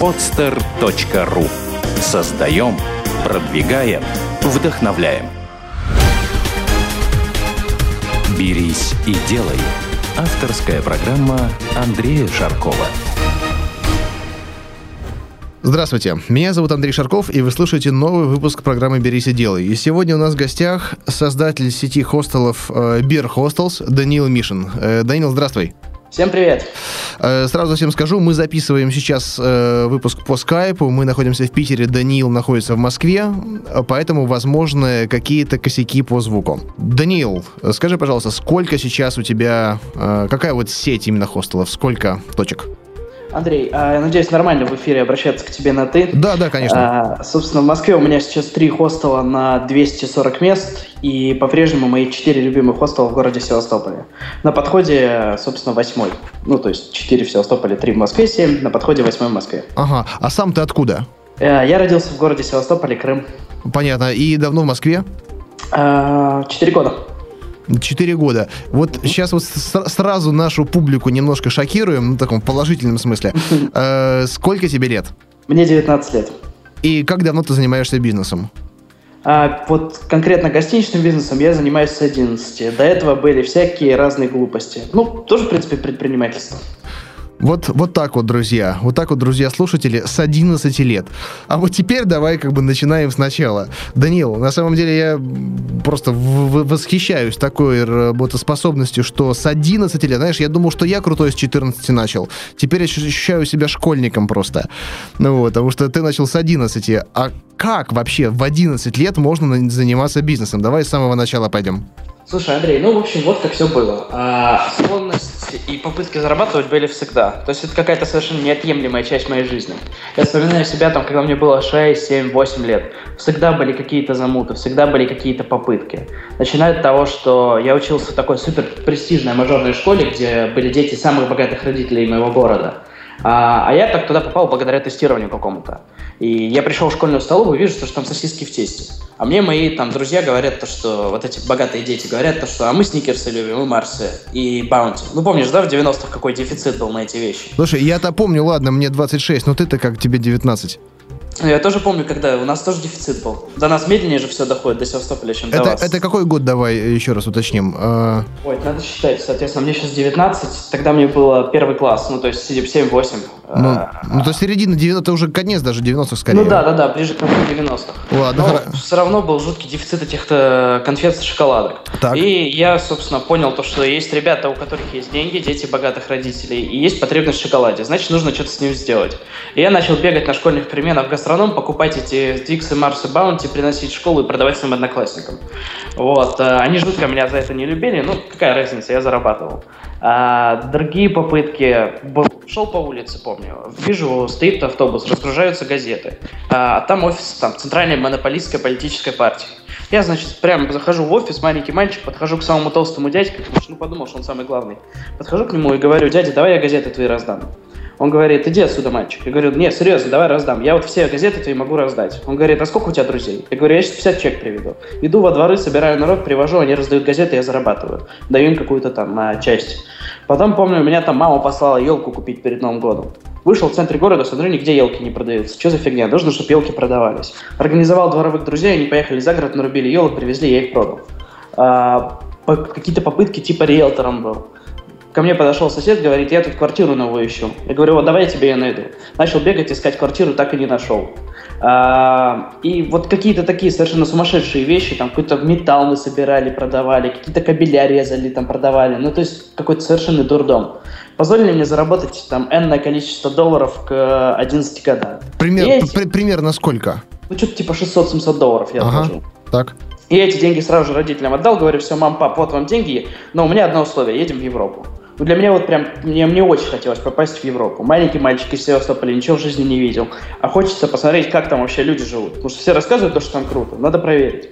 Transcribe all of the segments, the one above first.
podster.ru. Создаем, продвигаем, вдохновляем. «Берись и делай» – авторская программа Андрея Шаркова. Здравствуйте, меня зовут Андрей Шарков, и вы слушаете новый выпуск программы «Берись и делай». И сегодня у нас в гостях создатель сети хостелов Bear Hostels Даниил Мишин. Даниил, здравствуй. Всем привет. Сразу всем скажу, мы записываем сейчас выпуск по скайпу, мы находимся в Питере, Даниил находится в Москве, поэтому, возможно, какие-то косяки по звуку. Даниил, скажи, пожалуйста, сколько сейчас у тебя, какая вот сеть именно хостелов, сколько точек? Андрей, я надеюсь, нормально в эфире обращаться к тебе на «ты». Да, конечно. Собственно, в Москве у меня сейчас 3 хостела на 240 мест, и по-прежнему мои 4 любимых хостела в городе Севастополе. На подходе, собственно, 8-й. Ну, то есть 4 в Севастополе, 3 в Москве, 7, на подходе 8-й в Москве. Ага, а сам ты откуда? Я родился в городе Севастополе, Крым. Понятно, и давно в Москве? 4 года. 4 года. Вот сейчас вот сразу нашу публику немножко шокируем, ну, в таком положительном смысле. Сколько тебе лет? Мне 19 лет. И как давно ты занимаешься бизнесом? Вот конкретно гостиничным бизнесом я занимаюсь с 11. До этого были всякие разные глупости. Ну, тоже, в принципе, предпринимательство. Вот так вот, друзья, слушатели, с 11 лет. А вот теперь давай как бы начинаем сначала. Даниил, на самом деле я просто восхищаюсь такой работоспособностью, что с 11 лет, знаешь, я думал, что я крутой с 14 начал. Теперь я ощущаю себя школьником просто. Ну вот, потому что ты начал с 11. А как вообще в 11 лет можно заниматься бизнесом? Давай с самого начала пойдем. Слушай, Андрей, ну, в общем, вот как все было. Склонность и попытки зарабатывать были всегда. То есть это какая-то совершенно неотъемлемая часть моей жизни. Я вспоминаю себя, там, когда мне было 6, 7, 8 лет. Всегда были какие-то замуты, всегда были какие-то попытки. Начиная от того, что я учился в такой супер престижной мажорной школе, где были дети самых богатых родителей моего города. А я так туда попал благодаря тестированию какому-то. И я пришел в школьную столовую и вижу, что там сосиски в тесте. А мне мои там друзья говорят, то, что вот эти богатые дети говорят, то, что а мы сникерсы любим, и марсы, и баунти. Ну помнишь, да, в 90-х какой дефицит был на эти вещи? Слушай, я-то помню, ладно, мне 26, но ты-то как, тебе 19? Я тоже помню, когда у нас тоже дефицит был. До нас медленнее же все доходит, до Севастополя, чем до вас. Это какой год, давай еще раз уточним? Ой, надо считать, соответственно, мне сейчас 19, тогда мне было первый класс, ну то есть 7-8. Ну то середина 90-х, это уже конец даже 90-х скорее. Ну да, ближе к концу 90-х. Ладно. Но все равно был жуткий дефицит этих-то конфет с шоколадок. Так. И я, собственно, понял то, что есть ребята, у которых есть деньги, дети богатых родителей, и есть потребность в шоколаде, значит, нужно что-то с ним сделать. И я начал бегать на школьных переменах в гастроном, покупать эти Диксы, Марсы, Баунти, приносить в школу и продавать своим одноклассникам. Вот. Они жутко меня за это не любили, ну, какая разница, я зарабатывал. Другие попытки, шел по улице, помню, вижу, стоит автобус, разгружаются газеты, а там офис, там, центральной монополистской политической партии. Я, значит, прямо захожу в офис, маленький мальчик, подхожу к самому толстому дядьке, ну, подумал, что он самый главный, подхожу к нему и говорю: дядя, давай я газеты твои раздам. Он говорит: иди отсюда, мальчик. Я говорю: нет, серьезно, давай раздам. Я вот все газеты твои могу раздать. Он говорит: а сколько у тебя друзей? Я говорю: я сейчас 50 человек приведу. Иду во дворы, собираю народ, привожу, они раздают газеты, я зарабатываю. Даю им какую-то там часть. Потом, помню, меня там мама послала елку купить перед Новым годом. Вышел в центре города, смотрю, нигде елки не продаются. Что за фигня? Нужно, чтобы елки продавались. Организовал дворовых друзей, они поехали за город, нарубили елок, привезли, я их продал. Какие-то попытки типа риэлтором был. Ко мне подошел сосед, говорит: я тут квартиру новую ищу. Я говорю: вот давай я тебе ее найду. Начал бегать, искать квартиру, так и не нашел. И вот какие-то такие совершенно сумасшедшие вещи, там какой-то металл мы собирали, продавали, какие-то кабеля резали, там продавали. Ну, то есть какой-то совершенный дурдом. Позволили мне заработать там энное количество долларов к 11 годам. Примерно сколько? Ну, что-то типа $600-700 я отложил. Так. И эти деньги сразу же родителям отдал, говорю: все, мам, пап, вот вам деньги, но у меня одно условие, едем в Европу. Для меня вот прям, мне очень хотелось попасть в Европу. Маленький мальчик из Севастополя, ничего в жизни не видел. А хочется посмотреть, как там вообще люди живут. Потому что все рассказывают то, что там круто, надо проверить.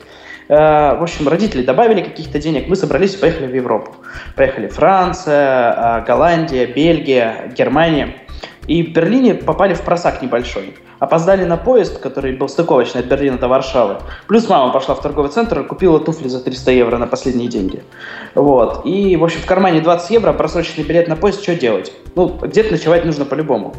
В общем, родители добавили каких-то денег, мы собрались и поехали в Европу. Поехали Франция, Голландия, Бельгия, Германия. И в Берлине попали в просак небольшой. Опоздали на поезд, который был стыковочный от Берлина до Варшавы. Плюс мама пошла в торговый центр и купила туфли за 300 евро на последние деньги. Вот. И, в общем, в кармане 20 евро, просроченный билет на поезд, что делать? Ну, где-то ночевать нужно по-любому.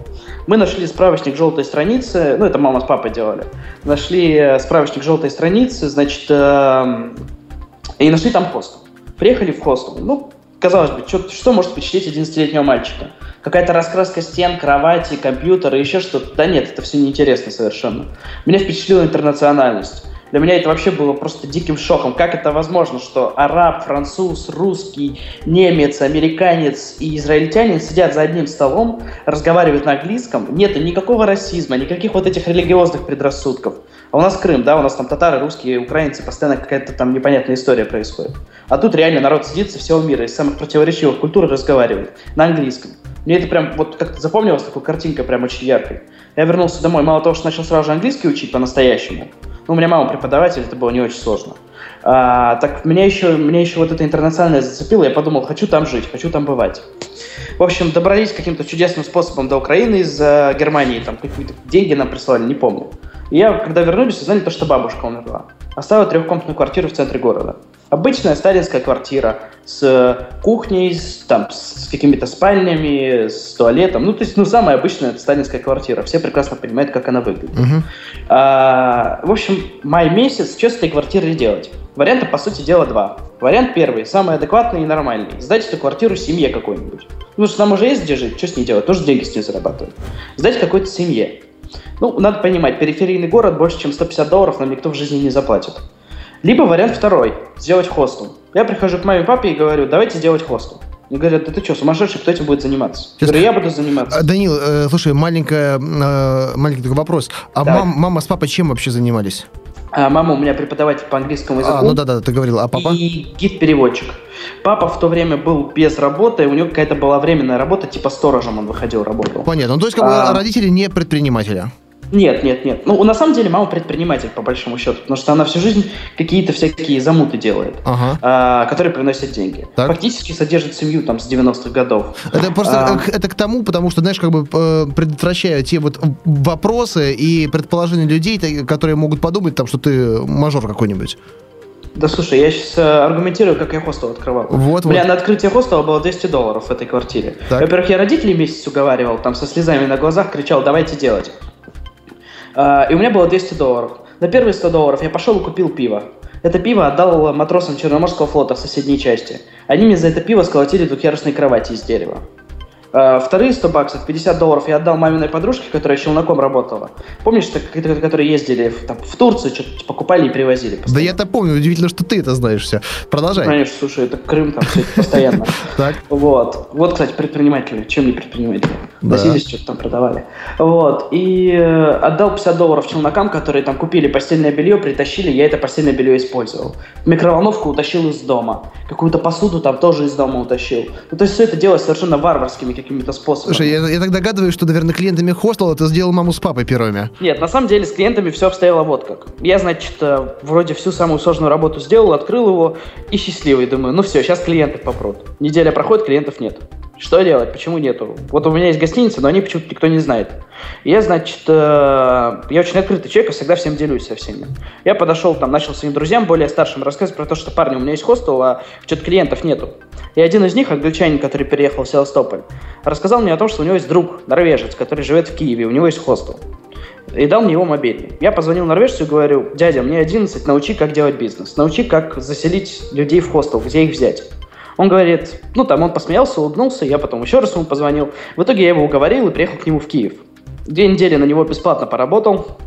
Мы нашли справочник «Желтой страницы», ну, это мама с папой делали. Нашли справочник «Желтой страницы», значит, и нашли там хостел. Приехали в хостел. Ну, казалось бы, что может впечатлить 11-летнего мальчика? Какая-то раскраска стен, кровати, компьютера, еще что-то. Да нет, это все неинтересно совершенно. Меня впечатлила интернациональность. Для меня это вообще было просто диким шоком. Как это возможно, что араб, француз, русский, немец, американец и израильтянин сидят за одним столом, разговаривают на английском. Нет никакого расизма, никаких вот этих религиозных предрассудков. А у нас Крым, да, у нас там татары, русские, украинцы, постоянно какая-то там непонятная история происходит. А тут реально народ сидит со всего мира, из самых противоречивых культур разговаривает на английском. Мне это прям вот как-то запомнилось, такой картинкой прям очень яркой. Я вернулся домой, мало того, что начал сразу же английский учить по-настоящему. Ну, у меня мама преподаватель, это было не очень сложно. Так меня еще вот это интернациональное зацепило, я подумал, хочу там жить, хочу там бывать. В общем, добрались каким-то чудесным способом до Украины из Германии, там какие-то деньги нам прислали, не помню. И я, когда вернулись, узнали то, что бабушка умерла. Оставила трехкомнатную квартиру в центре города. Обычная сталинская квартира с кухней, с какими-то спальнями, с туалетом. Ну, то есть, ну, самая обычная сталинская квартира. Все прекрасно понимают, как она выглядит. В общем, май месяц, что с этой квартирой делать? Варианта, по сути дела, два. Вариант первый, самый адекватный и нормальный. Сдать эту квартиру семье какой-нибудь. Потому что нам уже есть где жить, что с ней делать? Тоже деньги с ней зарабатывать. Сдать какой-то семье. Ну, надо понимать, периферийный город больше, чем $150 нам никто в жизни не заплатит. Либо вариант второй, сделать хостел. Я прихожу к маме и папе и говорю, давайте сделать хостел. Мне говорят, да ты что, сумасшедший, кто этим будет заниматься? Я говорю, я буду заниматься. Данил, слушай, маленький такой вопрос. А мама с папой чем вообще занимались? А мама у меня преподаватель по английскому языку. Ну да, ты говорил. А папа? И гид-переводчик. Папа в то время был без работы, у него какая-то была временная работа, типа сторожем он выходил, работал. Понятно, ну то есть как бы родители не предпринимателя? Нет. Ну, на самом деле, мама предприниматель, по большому счету, потому что она всю жизнь какие-то всякие замуты делает, которые приносят деньги. Так. Фактически содержит семью там с 90-х годов. Это просто это к тому, потому что, знаешь, как бы предотвращая те вот вопросы и предположения людей, которые могут подумать, там, что ты мажор какой-нибудь. Да слушай, я сейчас аргументирую, как я хостел открывал. Бля, на открытие хостела было $200 в этой квартире. Так. Во-первых, я родителей месяц уговаривал, там, со слезами на глазах кричал, давайте делать. И у меня было $200. На первые $100 я пошел и купил пиво. Это пиво отдал матросам Черноморского флота в соседней части. Они мне за это пиво сколотили двухъярусные кровати из дерева. Вторые $100, $50 я отдал маминой подружке, которая челноком работала. Помнишь, которые ездили в Турцию, что-то покупали и привозили постоянно? Да я-то помню, удивительно, что ты это знаешь все. Продолжай. Конечно, слушай, это Крым, там все это постоянно. Вот, кстати, предприниматели, чем не предприниматели? Носились, что-то там продавали. Вот, и отдал $50 челнокам, которые там купили постельное белье, притащили, я это постельное белье использовал. Микроволновку утащил из дома. Какую-то посуду там тоже из дома утащил. Ну, то есть все это делалось совершенно варварскими какими-то способами. Слушай, я так догадываюсь, что, наверное, клиентами хостела ты сделал маму с папой первыми. Нет, на самом деле с клиентами все обстояло вот как. Я, значит, вроде всю самую сложную работу сделал, открыл его и счастливый. Думаю, ну все, сейчас клиенты попрут. Неделя проходит, клиентов нет. Что делать? Почему нету? Вот у меня есть гостиница, но о ней почему-то никто не знает. Я, значит, я очень открытый человек, я всегда всем делюсь со всеми. Я подошел, там, начал своим друзьям более старшим рассказывать про то, что, парни, у меня есть хостел, а что-то клиентов нету. И один из них, англичанин, который переехал в Севастополь, рассказал мне о том, что у него есть друг, норвежец, который живет в Киеве, у него есть хостел. И дал мне его мобильный. Я позвонил норвежцу и говорю, дядя, мне 11, научи, как делать бизнес, научи, как заселить людей в хостел, где их взять. Он говорит, ну там он посмеялся, улыбнулся, я потом еще раз ему позвонил. В итоге я его уговорил и приехал к нему в Киев. 2 недели на него бесплатно поработал.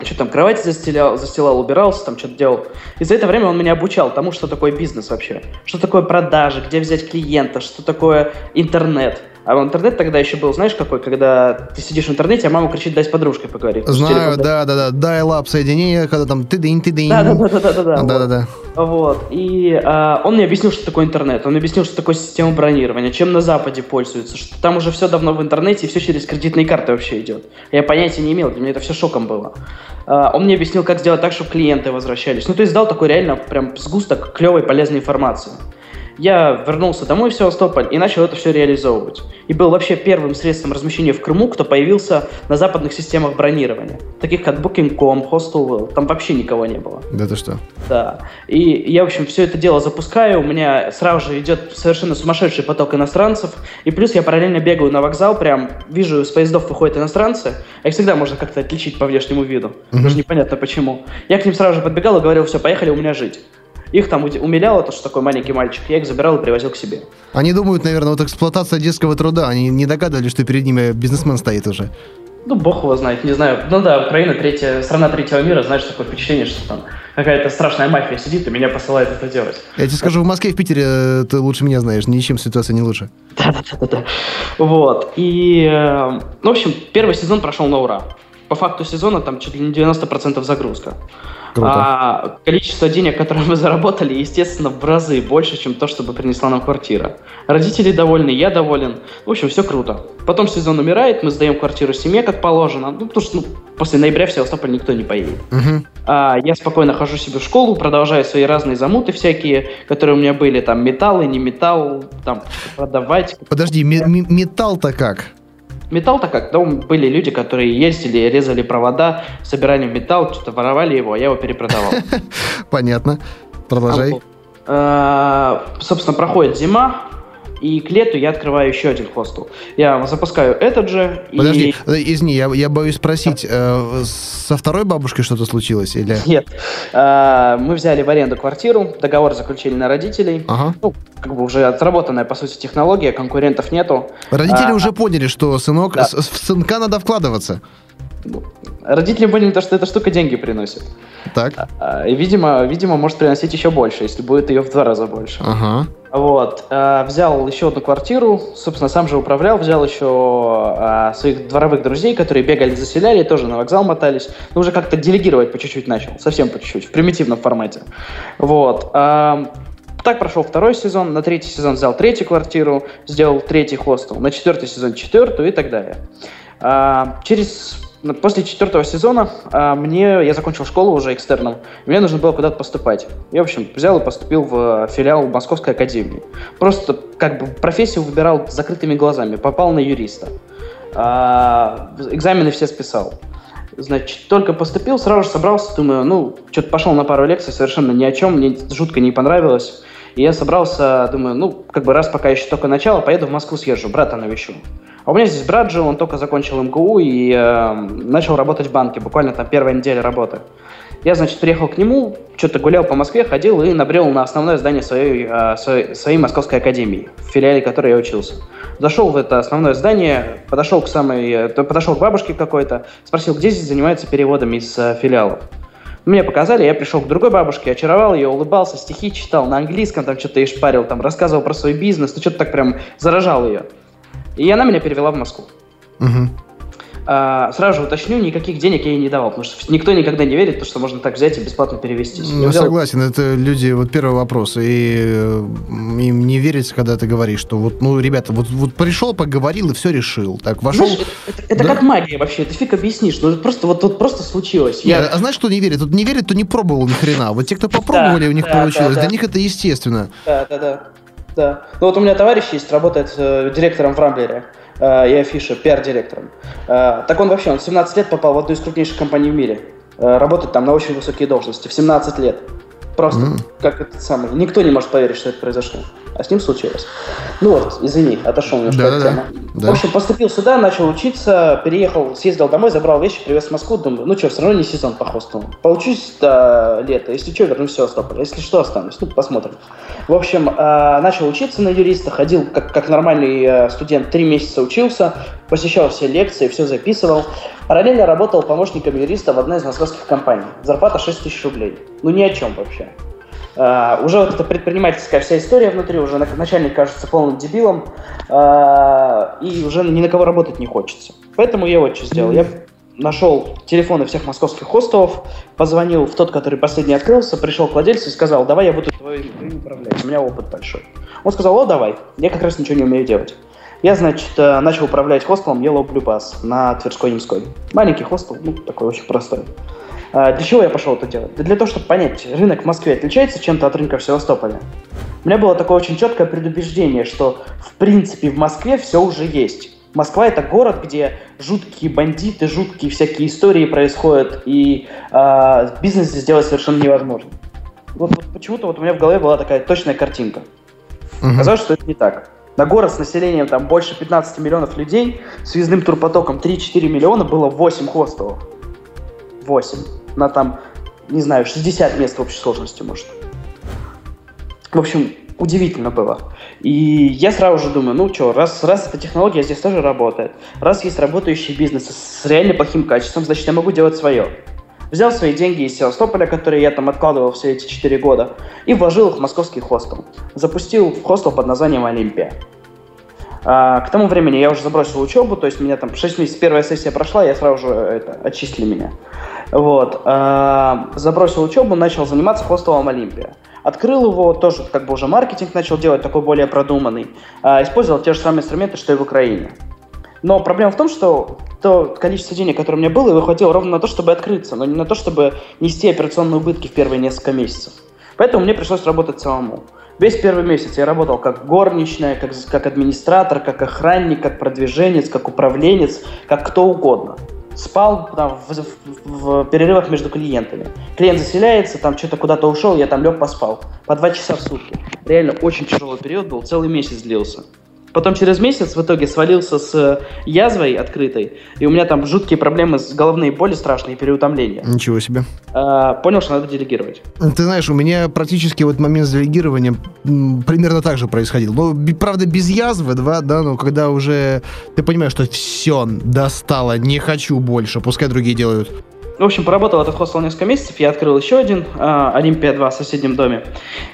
Что-то там кровати застилал, убирался, там что-то делал. И за это время он меня обучал тому, что такое бизнес вообще. Что такое продажи, где взять клиента, что такое интернет. А интернет тогда еще был, знаешь, какой, когда ты сидишь в интернете, а мама кричит, дай с подружкой поговорить. Знаю, да, dial-up соединение, когда там ты-дынь. Да. Вот, и он мне объяснил, что такое интернет, он объяснил, что такое система бронирования, чем на Западе пользуются, что там уже все давно в интернете, и все через кредитные карты вообще идет. Я понятия не имел, для меня это все шоком было. Он мне объяснил, как сделать так, чтобы клиенты возвращались. Ну, то есть дал такой реально прям сгусток клевой полезной информации. Я вернулся домой в Севастополь и начал это все реализовывать. И был вообще первым средством размещения в Крыму, кто появился на западных системах бронирования. Таких как Booking.com, Hostelworld, там вообще никого не было. Да ты что? Да. И я, в общем, все это дело запускаю, у меня сразу же идет совершенно сумасшедший поток иностранцев, и плюс я параллельно бегаю на вокзал, прям вижу, с поездов выходят иностранцы, а их всегда можно как-то отличить по внешнему виду, даже непонятно почему. Я к ним сразу же подбегал и говорил: все, поехали у меня жить. Их там умиляло, то, что такой маленький мальчик. Я их забирал и привозил к себе. Они думают, наверное, вот эксплуатация детского труда. Они не догадывались, что перед ними бизнесмен стоит уже. Ну, бог его знает, не знаю. Ну да, Украина, страна третьего мира, знаешь, такое впечатление, что там какая-то страшная мафия сидит и меня посылает это делать. Я тебе скажу, в Москве и в Питере ты лучше меня знаешь, ничем ситуация не лучше. Да-да-да. Вот. И, в общем, первый сезон прошел на ура. По факту сезона там чуть ли не 90% загрузка. Круто. А количество денег, которое мы заработали, естественно, в разы больше, чем то, чтобы принесла нам квартира. Родители довольны, я доволен. В общем, все круто. Потом сезон умирает, мы сдаем квартиру семье, как положено. Ну, потому что после ноября в Севастополь никто не поедет. Угу. Я спокойно хожу себе в школу, продолжаю свои разные замуты всякие, которые у меня были. Там металл и не металл, там продавать. Подожди, металл-то как? Металл-то как? Там были люди, которые ездили, резали провода, собирали металл, что-то воровали его, а я его перепродавал. Понятно. Продолжай. Собственно, проходит зима, и к лету я открываю еще один хостел. Я запускаю этот же. Подожди, извини, я боюсь спросить, со второй бабушкой что-то случилось? Или... Нет. Мы взяли в аренду квартиру, договор заключили на родителей. Ага. Ну, как бы уже отработанная, по сути, технология, конкурентов нету. Родители уже поняли, что сынок, да. В сынка надо вкладываться. Родители поняли то, что эта штука деньги приносит. Так. И, видимо, может приносить еще больше, если будет ее в 2 раза больше. Ага. Вот. Взял еще одну квартиру, собственно, сам же управлял, взял еще своих дворовых друзей, которые бегали, заселяли, тоже на вокзал мотались. Но уже как-то делегировать по чуть-чуть начал, совсем по чуть-чуть, в примитивном формате. Вот. Так прошел 2-й сезон, на 3-й сезон взял 3-ю квартиру, сделал 3-й хостел, на 4-й сезон 4-ю и так далее. После 4-го сезона я закончил школу уже экстерном, мне нужно было куда-то поступать. Я, в общем, взял и поступил в филиал Московской академии. Просто как бы профессию выбирал закрытыми глазами, попал на юриста. Экзамены все списал. Значит, только поступил, сразу же собрался, думаю, что-то пошел на пару лекций совершенно ни о чем, мне жутко не понравилось. И я собрался, думаю, раз пока еще только начало, поеду в Москву съезжу, брата навещу. А у меня здесь брат жил, он только закончил МГУ и начал работать в банке, буквально там первая неделя работы. Я, значит, приехал к нему, что-то гулял по Москве, ходил и набрел на основное здание своей Московской академии, в филиале которой я учился. Зашел в это основное здание, подошел к бабушке какой-то, спросил, где здесь занимаются переводами из филиалов. Мне показали, я пришел к другой бабушке, очаровал ее, улыбался, стихи читал на английском, там что-то ишпарил, там рассказывал про свой бизнес, что-то так прям заражал ее. И она меня перевела в Москву. Угу. Сразу же уточню, никаких денег я ей не давал, потому что никто никогда не верит, что можно так взять и бесплатно перевестись. Согласен, это люди, первый вопрос, и им не верится, когда ты говоришь, что ребята, пришел, поговорил и все решил, так вошел. Знаешь, это как магия вообще, ты фиг объяснишь, просто случилось. А знаешь, кто не верит? Вот не верит, кто не пробовал ни хрена. Вот те, кто попробовали, у них получилось, для них это естественно. Да. Ну вот у меня товарищ есть, работает директором в Рамблере, и Афиша, пиар-директором. Так он в 17 лет попал в одну из крупнейших компаний в мире. Работает там на очень высокие должности. В 17 лет. Просто как этот самый. Никто не может поверить, что это произошло. А с ним случилось. Извини, отошел немножко от темы. Да. В общем, поступил сюда, начал учиться, переехал, съездил домой, забрал вещи, привез в Москву. Думаю, все равно не сезон по хостелу. Поучусь до лета. Если что, вернусь в Севастополь. Если что, останусь. Посмотрим. В общем, начал учиться на юриста, ходил как нормальный студент, 3 месяца учился, посещал все лекции, все записывал. Параллельно работал помощником юриста в одной из московских компаний. Зарплата 6 000 рублей. Ни о чем вообще. Уже эта предпринимательская вся история внутри, уже начальник кажется полным дебилом, и уже ни на кого работать не хочется. Поэтому я вот что сделал. Я нашел телефоны всех московских хостелов, позвонил в тот, который последний открылся, пришел к владельцу и сказал: давай я буду твоим управлять, у меня опыт большой. Он сказал: давай, я как раз ничего не умею делать. Я, значит, начал управлять хостелом Yellow Blue Bus на Тверской-Ямской. Маленький хостел, такой очень простой. Для чего я пошел это делать? Да для того, чтобы понять, рынок в Москве отличается чем-то от рынка в Севастополе. У меня было такое очень четкое предубеждение, что в принципе в Москве все уже есть. Москва – это город, где жуткие бандиты, жуткие всякие истории происходят, и бизнес здесь делать совершенно невозможно. Вот почему-то у меня в голове была такая точная картинка. Оказалось, что это не так. На город с населением там больше 15 миллионов людей, с въездным турпотоком 3-4 миллиона было 8 хостелов. 8. На там, не знаю, 60 мест в общей сложности, может. В общем, удивительно было. И я сразу же думаю, ну что, раз эта технология здесь тоже работает, раз есть работающие бизнесы с реально плохим качеством, значит, я могу делать свое. Взял свои деньги из Севастополя, которые я там откладывал все эти 4 года, и вложил их в московский хостел. Запустил хостел под названием «Олимпия». К тому времени я уже забросил учебу, то есть меня там 6 месяцев, первая сессия прошла, я сразу же отчислили меня. Вот. Забросил учебу, начал заниматься хостелом «Олимпия». Открыл его, тоже как бы уже маркетинг начал делать, такой более продуманный. Использовал те же самые инструменты, что и в Украине. Но проблема в том, что то количество денег, которое у меня было, его хватило ровно на то, чтобы открыться, но не на то, чтобы нести операционные убытки в первые несколько месяцев. Поэтому мне пришлось работать самому. Весь первый месяц я работал как горничная, как администратор, как охранник, как продвиженец, как управленец, как кто угодно. Спал там, в перерывах между клиентами. Клиент заселяется, там что-то куда-то ушел, я там лег поспал. По 2 часа в сутки. Реально очень тяжелый период был, целый месяц длился. Потом через месяц в итоге свалился с язвой открытой, и у меня там жуткие проблемы, с головные боли страшные, переутомления. Ничего себе. Понял, что надо делегировать. Ты знаешь, у меня практически вот момент с делегированием примерно так же происходил. Ну, правда, без язвы, да, но когда уже ты понимаешь, что все, достало, не хочу больше, пускай другие делают. В общем, поработал этот хостел несколько месяцев, я открыл еще один, «Олимпия-2» в соседнем доме.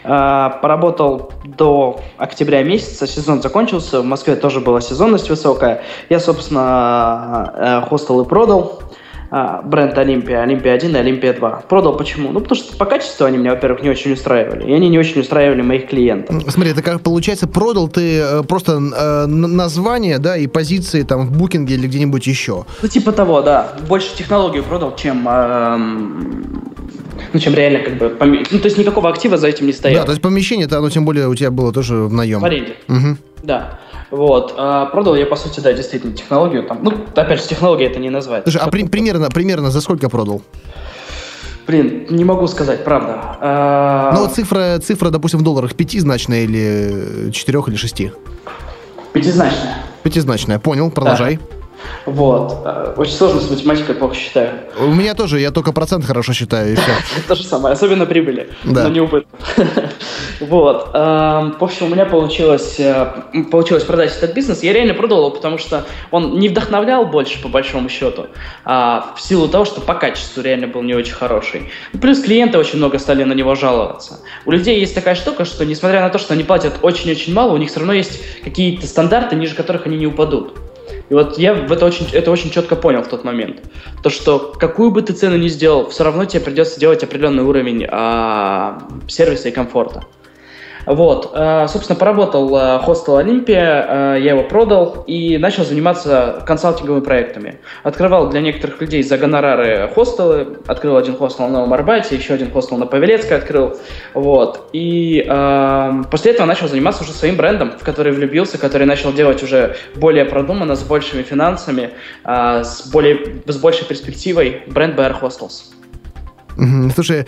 Поработал до октября месяца, сезон закончился, в Москве тоже была сезонность высокая. Я, собственно, хостелы продал, бренд «Олимпия», «Олимпия-1» и «Олимпия-2». Продал почему? Ну, потому что по качеству они меня, во-первых, не очень устраивали, и они не очень устраивали моих клиентов. Смотри, это как получается, продал ты просто название, да, и позиции там в Booking или где-нибудь еще. Ну, типа того, да. Больше технологию продал, чем реально как бы... Ну, то есть никакого актива за этим не стояло. Да, то есть помещение-то, оно тем более у тебя было тоже в наем. В аренде. Угу. Да. Вот. Продал я, по сути, да, действительно, технологию. Там, ну, опять же, технология это не назвать. Слушай, а примерно за сколько продал? Блин, не могу сказать, правда. Ну, цифра, допустим, в долларах пятизначная или 4 или 6? Пятизначная. Пятизначная, понял, продолжай. Да. Вот. Очень сложно с математикой, плохо считаю. У меня тоже, я только процент хорошо считаю. То же самое, особенно прибыли, но не убыток. Вот. В общем, у меня получилось продать этот бизнес. Я реально продал его, потому что он не вдохновлял больше, по большому счету, в силу того, что по качеству реально был не очень хороший. Плюс клиенты очень много стали на него жаловаться. У людей есть такая штука, что несмотря на то, что они платят очень-очень мало, у них все равно есть какие-то стандарты, ниже которых они не упадут. И вот я это очень четко понял в тот момент. То, что какую бы ты цену ни сделал, все равно тебе придется делать определенный уровень сервиса и комфорта. Вот. Собственно, поработал хостел «Олимпия», я его продал и начал заниматься консалтинговыми проектами. Открывал для некоторых людей за гонорары хостелы. Открыл один хостел на Новом Арбате, еще один хостел на Павелецкой открыл. Вот. И после этого начал заниматься уже своим брендом, в который влюбился, который начал делать уже более продуманно, с большими финансами, с большей перспективой бренд Bear Hostels. Слушай,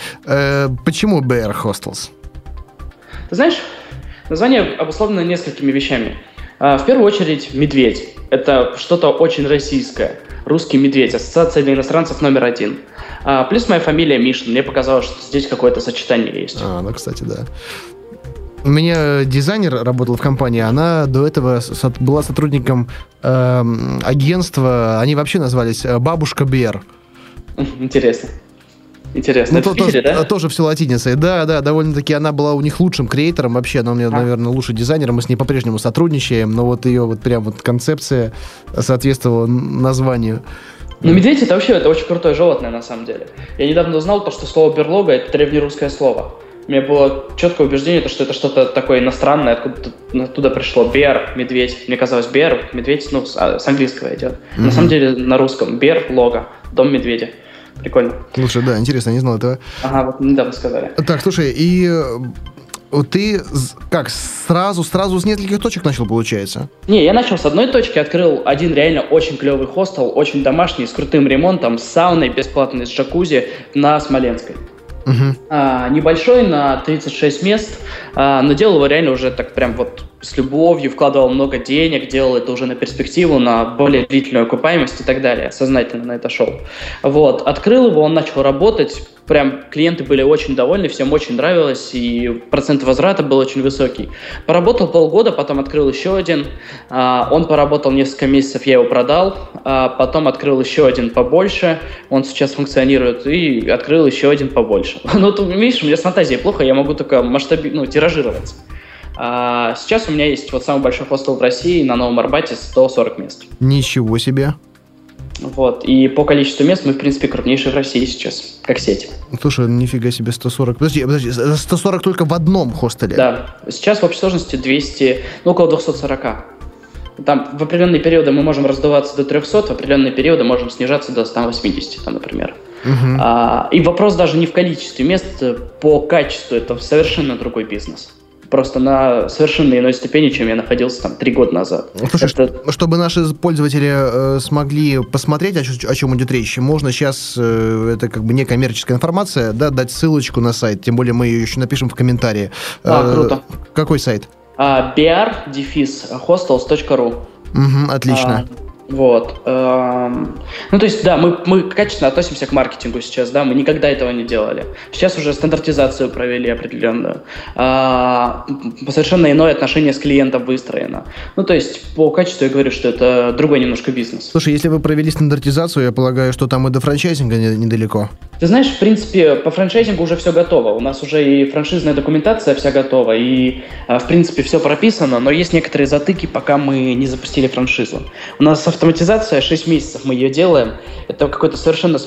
почему Bear Hostels? Ты знаешь, название обусловлено несколькими вещами. В первую очередь, медведь. Это что-то очень российское. Русский медведь. Ассоциация для иностранцев №1. Плюс моя фамилия Мишин. Мне показалось, что здесь какое-то сочетание есть. Ну, кстати, да. У меня дизайнер работал в компании, она до этого была сотрудником агентства. Они вообще назвались «Бабушка Бер». Интересно. Интересно, ну, это Питере, да? Тоже все латиницей. Да, довольно-таки она была у них лучшим креатором вообще, она у меня, наверное, лучший дизайнер, мы с ней по-прежнему сотрудничаем, но вот ее вот прям вот концепция соответствовала названию. Ну, медведь это вообще это очень крутое животное, на самом деле. Я недавно узнал то, что слово «берлога» — это древнерусское слово. У меня было четкое убеждение, что это что-то такое иностранное, оттуда пришло «бер», «медведь». Мне казалось, «бер», «медведь», ну, с английского идет. На самом деле на русском «берлога», «дом медведя». прикольно. Лучше, да, интересно, не знал этого. Ага, вот недавно сказали. Так, слушай, и ты как, сразу с нескольких точек начал, получается? Не, я начал с одной точки, открыл один реально очень клевый хостел, очень домашний, с крутым ремонтом, с сауной бесплатной, с джакузи на Смоленской. Uh-huh. Небольшой, на 36 мест, но делал его реально уже так прям вот с любовью, вкладывал много денег, делал это уже на перспективу, на более длительную окупаемость и так далее, сознательно на это шел. Вот, открыл его, он начал работать, прям клиенты были очень довольны, всем очень нравилось, и процент возврата был очень высокий. Поработал полгода, потом открыл еще один, он поработал несколько месяцев, я его продал, потом открыл еще один побольше, он сейчас функционирует, и открыл еще один побольше. Ну, ты видишь, у меня с фантазией плохо, я могу только тиражироваться. Сейчас у меня есть вот самый большой хостел в России на Новом Арбате, 140 мест. Ничего себе! Вот, и по количеству мест мы, в принципе, крупнейшие в России сейчас, как сеть. Слушай, нифига себе, 140. Подожди, 140 только в одном хостеле? Да, сейчас в общей сложности 200, около 240. Там в определенные периоды мы можем раздуваться до 300, в определенные периоды можем снижаться до 180, там, например. Угу. И вопрос даже не в количестве мест, по качеству это совершенно другой бизнес. Просто на совершенно иной ступени, чем я находился там 3 года назад. Слушай, это... чтобы наши пользователи смогли посмотреть, о чем идет речь, можно сейчас, это как бы некоммерческая информация, да, дать ссылочку на сайт, тем более мы ее еще напишем в комментарии. Круто. Какой сайт? BrdefizHostels.ru. Угу, отлично. Вот. Ну, то есть, да, мы качественно относимся к маркетингу сейчас, да, мы никогда этого не делали. Сейчас уже стандартизацию провели определенную. Совершенно иное отношение с клиентом выстроено. Ну, то есть, по качеству я говорю, что это другой немножко бизнес. Слушай, если вы провели стандартизацию, я полагаю, что там и до франчайзинга недалеко. Ты знаешь, в принципе, по франчайзингу уже все готово. У нас уже и франшизная документация вся готова, и, в принципе, все прописано, но есть некоторые затыки, пока мы не запустили франшизу. У нас автоматизация, 6 месяцев мы ее делаем. Это какой-то совершенно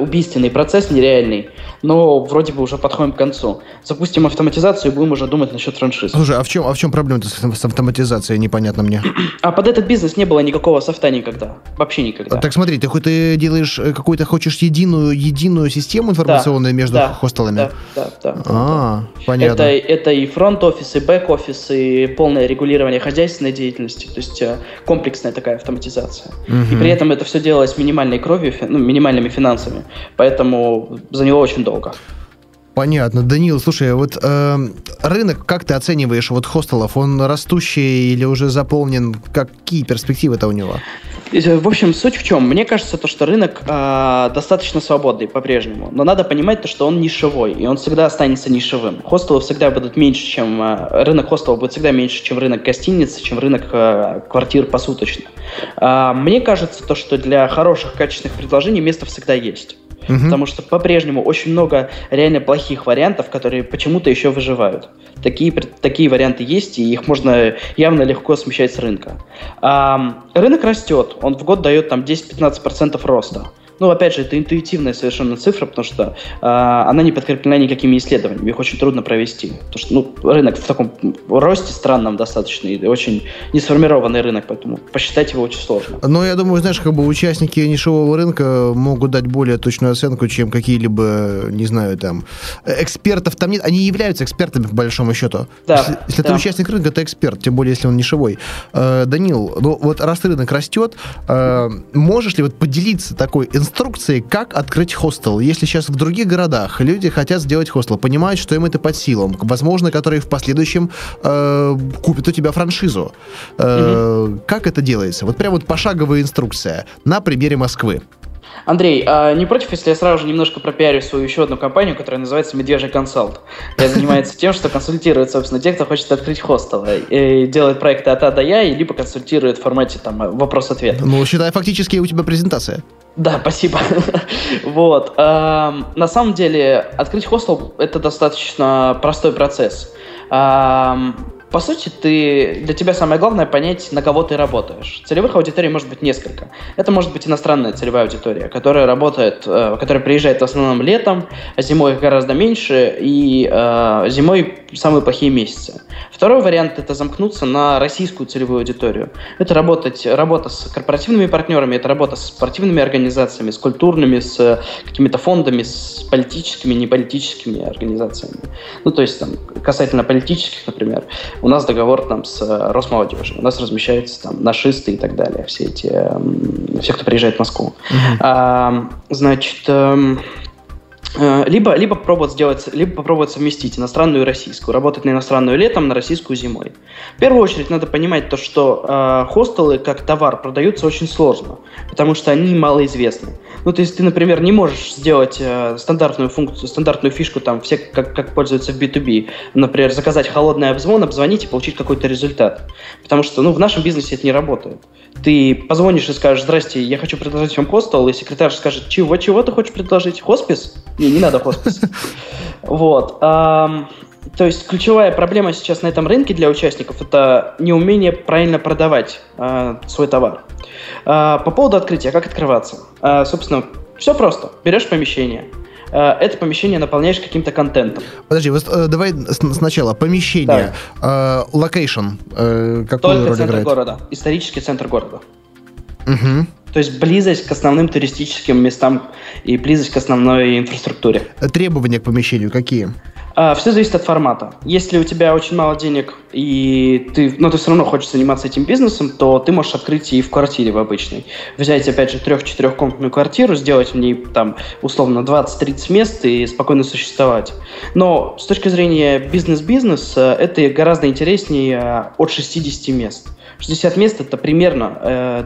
убийственный процесс, нереальный. Но вроде бы уже подходим к концу. Запустим автоматизацию и будем уже думать насчет франшизы. Слушай, а в чем проблема-то с автоматизацией, непонятно мне? А под этот бизнес не было никакого софта никогда. Вообще никогда. Так смотри, ты хоть делаешь какую-то, хочешь единую систему информационную, да, между, да, хостелами? Да. Понятно. Это и фронт-офис, и бэк-офис, и полное регулирование хозяйственной деятельности. То есть комплекс такая автоматизация. Угу. И при этом это все делалось минимальной кровью, минимальными финансами. Поэтому заняло очень долго. Понятно. Даниил, слушай, вот рынок, как ты оцениваешь вот хостелов? Он растущий или уже заполнен? Какие перспективы-то у него? В общем, суть в чем? Мне кажется, то, что рынок достаточно свободный по-прежнему. Но надо понимать, то, что он нишевой, и он всегда останется нишевым. Хостелы всегда будут меньше, чем... рынок хостелов будет всегда меньше, чем рынок гостиниц, чем рынок квартир посуточно. Мне кажется, то, что для хороших, качественных предложений место всегда есть. Угу. Потому что по-прежнему очень много реально плохих вариантов, которые почему-то еще выживают. Такие варианты есть, и их можно явно легко смещать с рынка. Рынок растет, он в год дает там 10-15% роста. Ну, опять же, это интуитивная совершенно цифра, потому что она не подкреплена никакими исследованиями, их очень трудно провести. Потому что рынок в таком росте странном достаточно, и очень несформированный рынок, поэтому посчитать его очень сложно. Но я думаю, знаешь, как бы участники нишевого рынка могут дать более точную оценку, чем какие-либо, не знаю, там, экспертов там нет. Они являются экспертами, по большому счету. Да, если ты участник рынка, ты эксперт, тем более, если он нишевой. Данил, вот раз рынок растет, можешь ли вот поделиться такой инструкции, как открыть хостел. Если сейчас в других городах люди хотят сделать хостел, понимают, что им это под силам, возможно, которые в последующем купят у тебя франшизу. Как это делается? Вот прям вот пошаговая инструкция на примере Москвы. Андрей, не против, если я сразу же немножко пропиарю свою еще одну компанию, которая называется «Медвежий консалт». Я занимаюсь тем, что консультирует, собственно, тех, кто хочет открыть хостел. Делает проекты от А до Я, и либо консультирует в формате там вопрос-ответ. Ну, считай, фактически у тебя презентация. Да, спасибо. Вот. На самом деле, открыть хостел – это достаточно простой процесс. По сути, для тебя самое главное понять, на кого ты работаешь. Целевых аудиторий может быть несколько. Это может быть иностранная целевая аудитория, которая приезжает в основном летом, а зимой гораздо меньше, и зимой самые плохие месяцы. Второй вариант – это замкнуться на российскую целевую аудиторию. Это работа с корпоративными партнерами, это работа с спортивными организациями, с культурными, с какими-то фондами, с политическими, неполитическими организациями. Ну, то есть, там, касательно политических, например, у нас договор там с Росмолодежью, у нас размещаются там нашисты и так далее, все, кто приезжает в Москву. Либо попробовать совместить иностранную и российскую, работать на иностранную летом, на российскую зимой. В первую очередь надо понимать то, что хостелы как товар продаются очень сложно, потому что они малоизвестны. Ну, то есть ты, например, не можешь сделать стандартную функцию, стандартную фишку, там, все как пользуются в B2B, например, заказать холодное обзвон, обзвонить и получить какой-то результат. Потому что, ну, в нашем бизнесе это не работает. Ты позвонишь и скажешь: «Здрасте, я хочу предложить вам хостел», и секретарь скажет: «Чего ты хочешь предложить? Хоспис?» Не, не надо хоспис. Вот. То есть ключевая проблема сейчас на этом рынке для участников – это неумение правильно продавать свой товар. По поводу открытия, как открываться? Собственно, все просто. Берешь помещение. Это помещение наполняешь каким-то контентом. Подожди, давай сначала. Помещение. Локейшн. Какую роль играет? Только центр города. Исторический центр города. Угу. То есть близость к основным туристическим местам и близость к основной инфраструктуре. Требования к помещению какие? Все зависит от формата. Если у тебя очень мало денег, и ты все равно хочешь заниматься этим бизнесом, то ты можешь открыть и в квартире в обычной. Взять, опять же, 3-4-комнатную квартиру, сделать в ней, там, условно, 20-30 мест и спокойно существовать. Но с точки зрения бизнес-бизнеса это гораздо интереснее от 60 мест. 60 мест – это примерно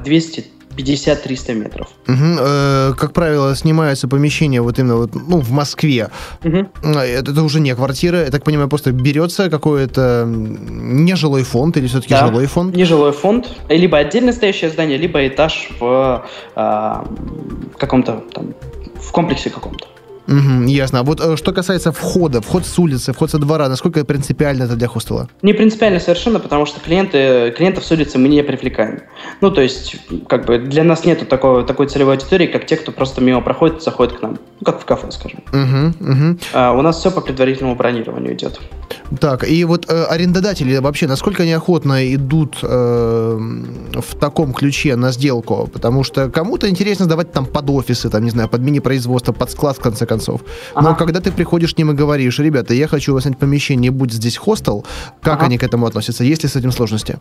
250-300 метров. Как правило, снимаются помещения вот именно в Москве. Это уже не квартира, я так понимаю, просто берется какой-то нежилой фонд или все-таки жилой фонд? Нежилой фонд, либо отдельно стоящее здание, либо этаж в комплексе каком-то. Ясно. А вот что касается входа, вход с улицы, вход со двора, насколько принципиально это для хостела? Не принципиально совершенно, потому что клиентов с улицы мы не привлекаем. Ну, то есть, как бы для нас нету такой целевой аудитории, как те, кто просто мимо проходит, заходит к нам. Ну, как в кафе, скажем. У нас все по предварительному бронированию идет. Так, и вот арендодатели вообще, насколько они охотно идут в таком ключе на сделку? Потому что кому-то интересно сдавать там под офисы, там, не знаю, под мини-производство, под склад, в конце концов. Но когда ты приходишь к ним и говоришь: «Ребята, я хочу у вас снять помещение, будь здесь хостел», как они к этому относятся? Есть ли с этим сложности?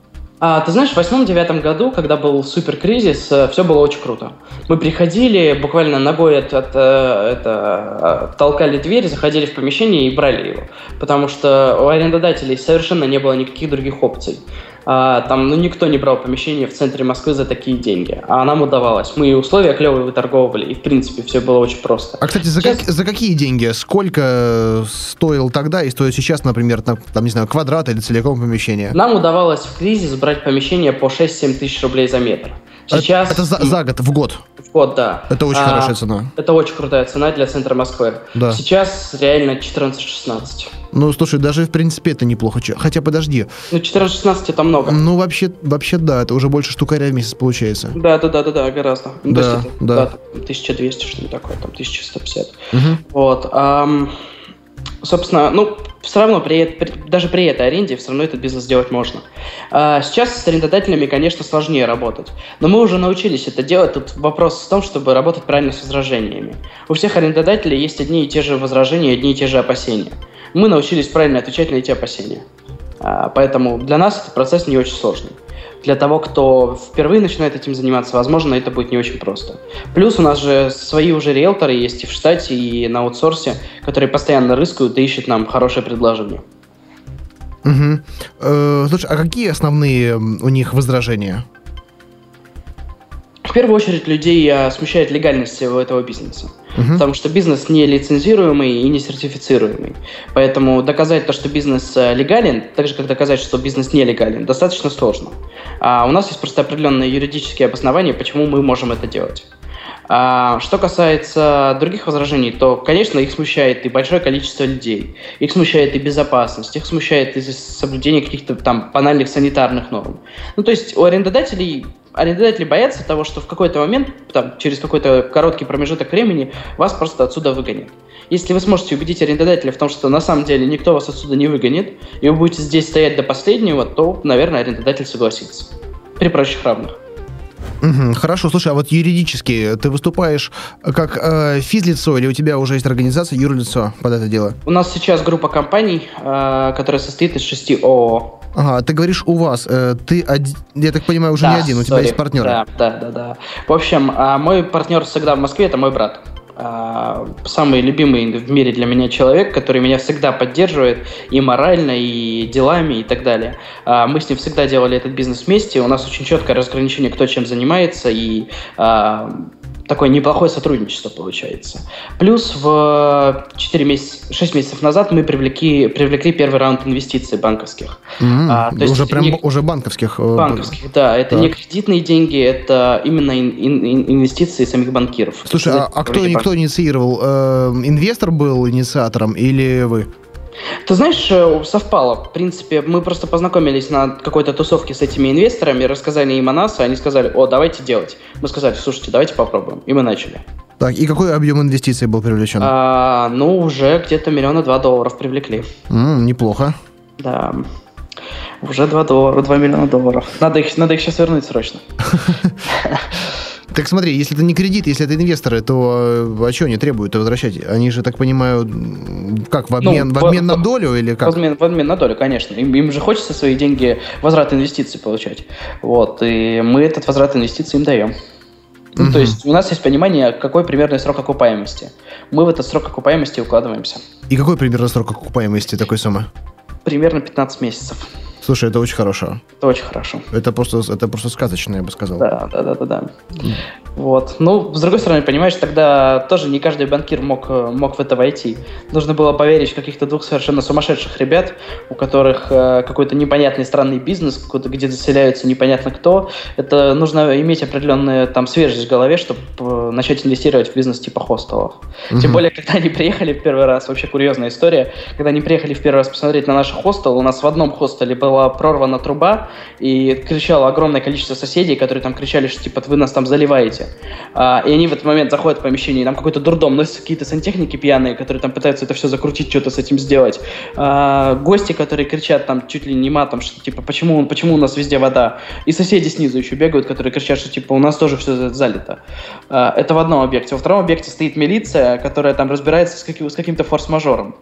Ты знаешь, в 2008-2009 году, когда был суперкризис, все было очень круто. Мы приходили, буквально ногой толкали дверь, заходили в помещение и брали его. Потому что у арендодателей совершенно не было никаких других опций. Там, никто не брал помещение в центре Москвы за такие деньги. А нам удавалось. Мы и условия клевые выторговывали, и в принципе все было очень просто. А, кстати, за какие деньги? Сколько стоил тогда и стоит сейчас, например, там, не знаю, квадрат или целиком помещение? Нам удавалось в кризис брать помещение по 6-7 тысяч рублей за метр. Сейчас... Это за год, в год? В год, да. Это очень хорошая цена. Это очень крутая цена для центра Москвы. Да. Сейчас реально 14-16. Ну, слушай, даже, в принципе, это неплохо. Хотя, подожди. 14-16 это много. Ну, вообще, да, это уже больше штукаря в месяц получается. Да, гораздо. Да. 1200, что-нибудь такое, там, 1150. Вот. Собственно, все равно даже при этой аренде все равно этот бизнес делать можно. Сейчас с арендодателями, конечно, сложнее работать. Но мы уже научились это делать. Тут вопрос в том, чтобы работать правильно с возражениями. У всех арендодателей есть одни и те же возражения, одни и те же опасения. Мы научились правильно отвечать на эти опасения. Поэтому для нас этот процесс не очень сложный. Для того, кто впервые начинает этим заниматься, возможно, это будет не очень просто. Плюс у нас же свои уже риэлторы есть и в штате, и на аутсорсе, которые постоянно рыскают и ищут нам хорошее предложение. Слушай, а какие основные у них возражения? В первую очередь людей смущает легальность всего этого бизнеса. Потому что бизнес не лицензируемый и не сертифицируемый. Поэтому доказать то, что бизнес легален, так же, как доказать, что бизнес нелегален, достаточно сложно. У нас есть просто определенные юридические обоснования, почему мы можем это делать. Что касается других возражений, то, конечно, их смущает и большое количество людей, их смущает и безопасность, их смущает и соблюдение каких-то там банальных санитарных норм. Ну, то есть у арендодатели боятся того, что в какой-то момент, через какой-то короткий промежуток времени вас просто отсюда выгонят. Если вы сможете убедить арендодателя в том, что на самом деле никто вас отсюда не выгонит, и вы будете здесь стоять до последнего, то, наверное, арендодатель согласится. При прочих равных. Хорошо, слушай, а вот юридически ты выступаешь как физлицо или у тебя уже есть организация, юрлицо под это дело? У нас сейчас группа компаний, которая состоит из 6 ООО. Ага, ты говоришь у вас, ты, я так понимаю, уже да, не один, у тебя есть партнеры. Да. В общем, мой партнер всегда в Москве, это мой брат. Самый любимый в мире для меня человек, который меня всегда поддерживает и морально, и делами, и так далее. Мы с ним всегда делали этот бизнес вместе. У нас очень четкое разграничение, кто чем занимается, и такое неплохое сотрудничество получается. Плюс 6 месяцев назад мы привлекли первый раунд инвестиций банковских. То есть уже банковских? Банковских, да. Это не кредитные деньги, это именно инвестиции самих банкиров. Слушай, а кто инициировал? Инвестор был инициатором или вы? Ты знаешь, совпало. В принципе, мы просто познакомились на какой-то тусовке с этими инвесторами, рассказали им о нас, и они сказали: о, давайте делать. Мы сказали: слушайте, давайте попробуем. И мы начали. Так, и какой объем инвестиций был привлечен? Уже где-то $2 миллиона привлекли. Неплохо. Да. Уже $2 миллиона. Надо их сейчас вернуть срочно. Так смотри, если это не кредит, если это инвесторы, то а что они требуют возвращать? Они же, так понимаю, как, в обмен на долю или как? В обмен на долю, конечно. Им же хочется свои деньги, возврат инвестиций получать. Вот, и мы этот возврат инвестиций им даем. Ну, то есть у нас есть понимание, какой примерный срок окупаемости. Мы в этот срок окупаемости укладываемся. И какой примерный срок окупаемости такой суммы? Примерно 15 месяцев. Слушай, это очень хорошо. Это очень хорошо. Это просто сказочно, я бы сказал. Да. Вот. Ну, с другой стороны, понимаешь, тогда тоже не каждый банкир мог в это войти. Нужно было поверить в каких-то двух совершенно сумасшедших ребят, у которых какой-то непонятный странный бизнес, где заселяются непонятно кто. Это нужно иметь определенную там свежесть в голове, чтобы начать инвестировать в бизнес типа хостелов. Тем более, когда они приехали в первый раз, вообще курьезная история, когда они приехали в первый раз посмотреть на наш хостел, у нас в одном хостеле была прорвана труба, и кричало огромное количество соседей, которые там кричали, что типа вы нас там заливаете. И они в этот момент заходят в помещение, и там какой-то дурдом, носятся какие-то сантехники пьяные, которые там пытаются это все закрутить, что-то с этим сделать. Гости, которые кричат там чуть ли не матом, что типа почему у нас везде вода. И соседи снизу еще бегают, которые кричат, что типа у нас тоже все залито. Это в одном объекте. Во втором объекте стоит милиция, которая там разбирается с каким-то форс-мажором.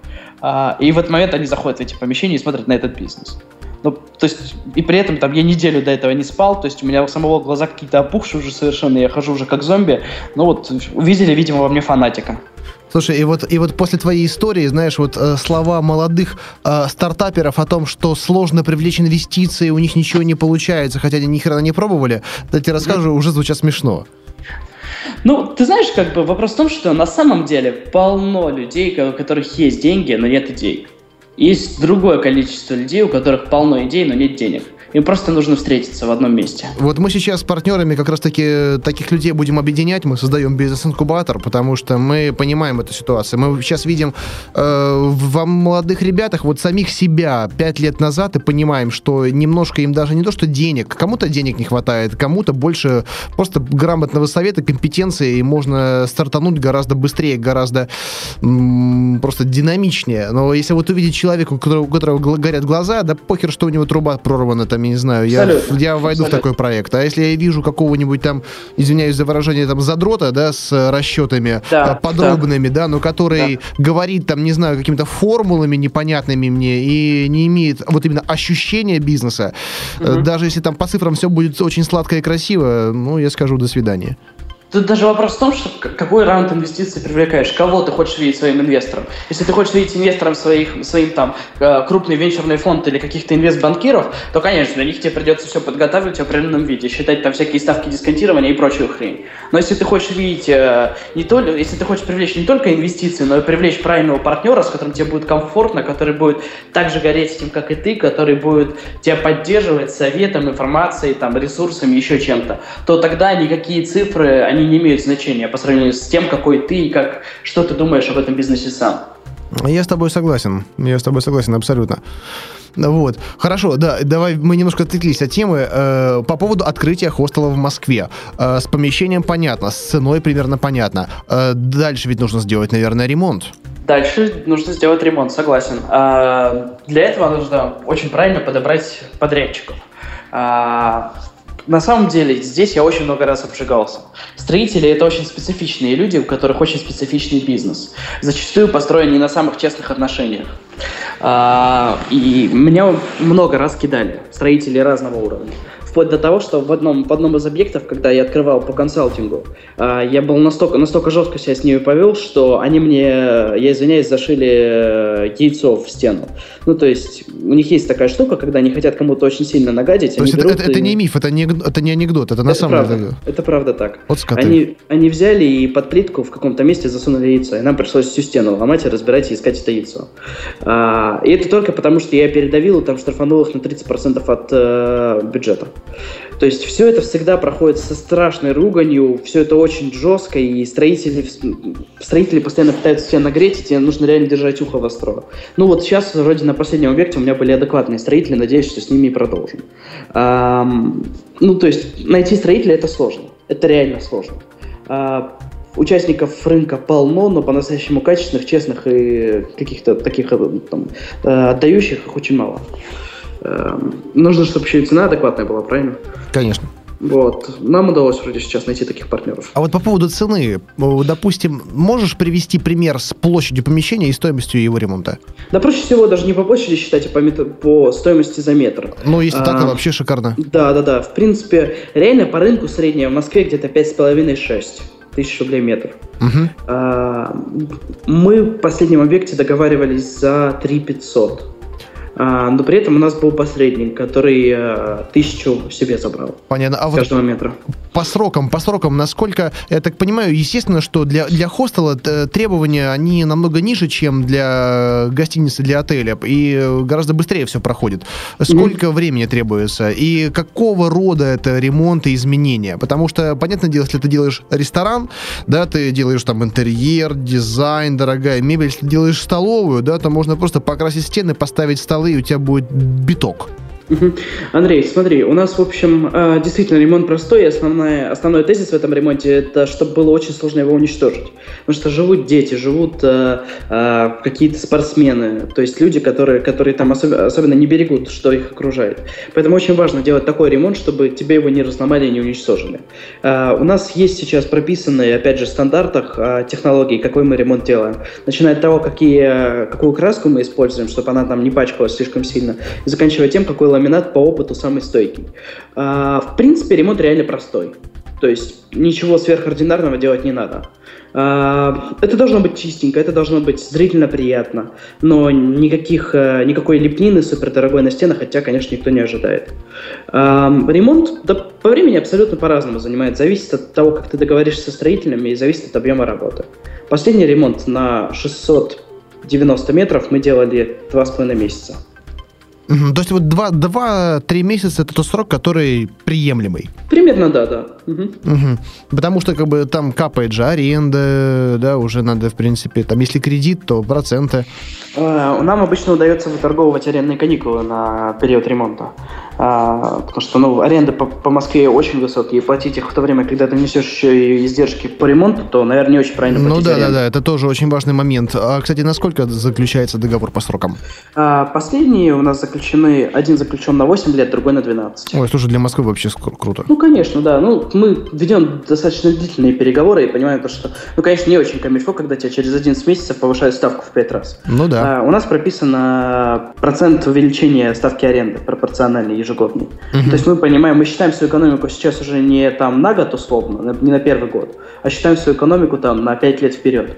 И в этот момент они заходят в эти помещения и смотрят на этот бизнес. Ну, то есть, и при этом там я неделю до этого не спал, то есть у меня у самого глаза какие-то опухшие уже совершенно, я хожу уже как зомби. Ну вот, увидели, видимо, во мне фанатика. Слушай, и вот после твоей истории, знаешь, вот слова молодых стартаперов о том, что сложно привлечь инвестиции, у них ничего не получается, хотя они ни хрена не пробовали, да я тебе расскажу, уже звучат смешно. Ну, ты знаешь, как бы вопрос в том, что на самом деле полно людей, у которых есть деньги, но нет идей. Есть другое количество людей, у которых полно идей, но нет денег. Им просто нужно встретиться в одном месте. Вот мы сейчас с партнерами как раз-таки таких людей будем объединять. Мы создаем бизнес-инкубатор, потому что мы понимаем эту ситуацию. Мы сейчас видим во молодых ребятах вот самих себя 5 лет назад и понимаем, что немножко им даже не то, что денег. Кому-то денег не хватает, кому-то больше просто грамотного совета, компетенции, и можно стартануть гораздо быстрее, гораздо просто динамичнее. Но если вот увидеть человека, у которого горят глаза, да похер, что у него труба прорвана там, я не знаю, я войду в такой проект. А если я вижу какого-нибудь там, извиняюсь за выражение, там, задрота, да, с расчетами подробными, да, но который говорит там, не знаю, какими-то формулами непонятными мне и не имеет вот именно ощущения бизнеса, даже если там по цифрам все будет очень сладко и красиво, ну, я скажу до свидания. Тут даже вопрос в том, что какой раунд инвестиций привлекаешь, кого ты хочешь видеть своим инвестором. Если ты хочешь видеть инвестором своим там крупный венчурный фонд или каких-то инвестбанкиров, то, конечно, для них тебе придется все подготавливать в определенном виде, считать там всякие ставки дисконтирования и прочую хрень. Но если ты хочешь видеть если ты хочешь привлечь не только инвестиции, но и привлечь правильного партнера, с которым тебе будет комфортно, который будет так же гореть этим, как и ты, который будет тебя поддерживать советом, информацией, там, ресурсами, еще чем-то, то тогда никакие цифры, они не имеют значения по сравнению с тем, какой ты и что ты думаешь об этом бизнесе сам. Я с тобой согласен, абсолютно. Вот, хорошо, да, давай мы немножко отвлеклись от темы по поводу открытия хостела в Москве. С помещением понятно, с ценой примерно понятно. Дальше ведь нужно сделать, наверное, ремонт. Дальше нужно сделать ремонт, согласен. Для этого нужно очень правильно подобрать подрядчиков. На самом деле, здесь я очень много раз обжигался. Строители – это очень специфичные люди, у которых очень специфичный бизнес. Зачастую построен не на самых честных отношениях. И меня много раз кидали строители разного уровня. Вплоть до того, что в одном из объектов, когда я открывал по консалтингу, я был настолько жестко себя с ними повел, что они мне, я извиняюсь, зашили яйцо в стену. Ну, то есть, у них есть такая штука, когда они хотят кому-то очень сильно нагадить. То есть, это не миф, это не анекдот, это на самом деле. Это правда так. Вот скоты. Они взяли и под плитку в каком-то месте засунули яйцо, и нам пришлось всю стену ломать и разбирать и искать это яйцо. И это только потому, что я передавил и там штрафанул их на 30% от бюджета. То есть все это всегда проходит со страшной руганью, все это очень жестко, и строители постоянно пытаются тебя нагреть, и тебе нужно реально держать ухо востро. Ну вот сейчас, вроде на последнем объекте, у меня были адекватные строители, надеюсь, что с ними и продолжим. Ну то есть найти строителя это сложно, это реально сложно. Участников рынка полно, но по-настоящему качественных, честных и каких-то таких там, отдающих их очень мало. Нужно, чтобы еще и цена адекватная была, правильно? Конечно. Вот. Нам удалось вроде сейчас найти таких партнеров. А вот по поводу цены, допустим, можешь привести пример с площадью помещения и стоимостью его ремонта? Да проще всего даже не по площади считать, а по стоимости за метр. Ну, если так, то вообще шикарно. Да. В принципе, реально по рынку средняя в Москве где-то 5,5-6 тысяч рублей метр. Угу. Мы в последнем объекте договаривались за 3,500. Но при этом у нас был посредник, который 1000 себе забрал. Понятно. А с каждого метра. По срокам, насколько, я так понимаю, естественно, что для хостела требования, они намного ниже, чем для гостиницы, для отеля, и гораздо быстрее все проходит. Сколько времени требуется, и какого рода это ремонт и изменения? Потому что, понятное дело, если ты делаешь ресторан, да, ты делаешь там интерьер, дизайн, дорогая мебель, если ты делаешь столовую, да, то можно просто покрасить стены, поставить столы, и у тебя будет биток. Андрей, смотри, у нас, в общем, действительно ремонт простой, и основной тезис в этом ремонте – это чтобы было очень сложно его уничтожить. Потому что живут дети, живут какие-то спортсмены, то есть люди, которые там особенно не берегут, что их окружает. Поэтому очень важно делать такой ремонт, чтобы тебе его не разломали и не уничтожили. У нас есть сейчас прописанные, опять же, в стандартах технологии, какой мы ремонт делаем. Начиная от того, какую краску мы используем, чтобы она там не пачкалась слишком сильно, и заканчивая тем, какой ламинат по опыту самый стойкий. В принципе, ремонт реально простой. То есть ничего сверхординарного делать не надо. Это должно быть чистенько, это должно быть зрительно приятно, но никакой лепнины супердорогой на стенах, хотя, конечно, никто не ожидает. Ремонт по времени абсолютно по-разному занимает. Зависит от того, как ты договоришься со строителями, и зависит от объема работы. Последний ремонт на 690 метров мы делали 2,5 месяца. То есть вот 2-3 месяца – это тот срок, который приемлемый? Примерно, да. Угу. Потому что как бы там капает же аренда, да, уже надо, в принципе, там, если кредит, то проценты. Нам обычно удается выторговывать арендные каникулы на период ремонта. Потому что аренды по Москве очень высокие, и платить их в то время, когда ты несешь еще и издержки по ремонту, то, наверное, не очень правильно платить аренду. Да, это тоже очень важный момент. А, кстати, насколько заключается договор по срокам? Последние у нас один заключен на 8 лет, другой на 12. Ой, слушай, для Москвы вообще круто. Ну, конечно, да. Мы ведем достаточно длительные переговоры и понимаем, что, конечно, не очень комильфо, когда тебя через 11 месяцев повышают ставку в 5 раз. У нас прописано процент увеличения ставки аренды пропорциональный ежегодный. То есть мы считаем свою экономику сейчас уже не там на год условно, не на первый год, а считаем свою экономику там на 5 лет вперед.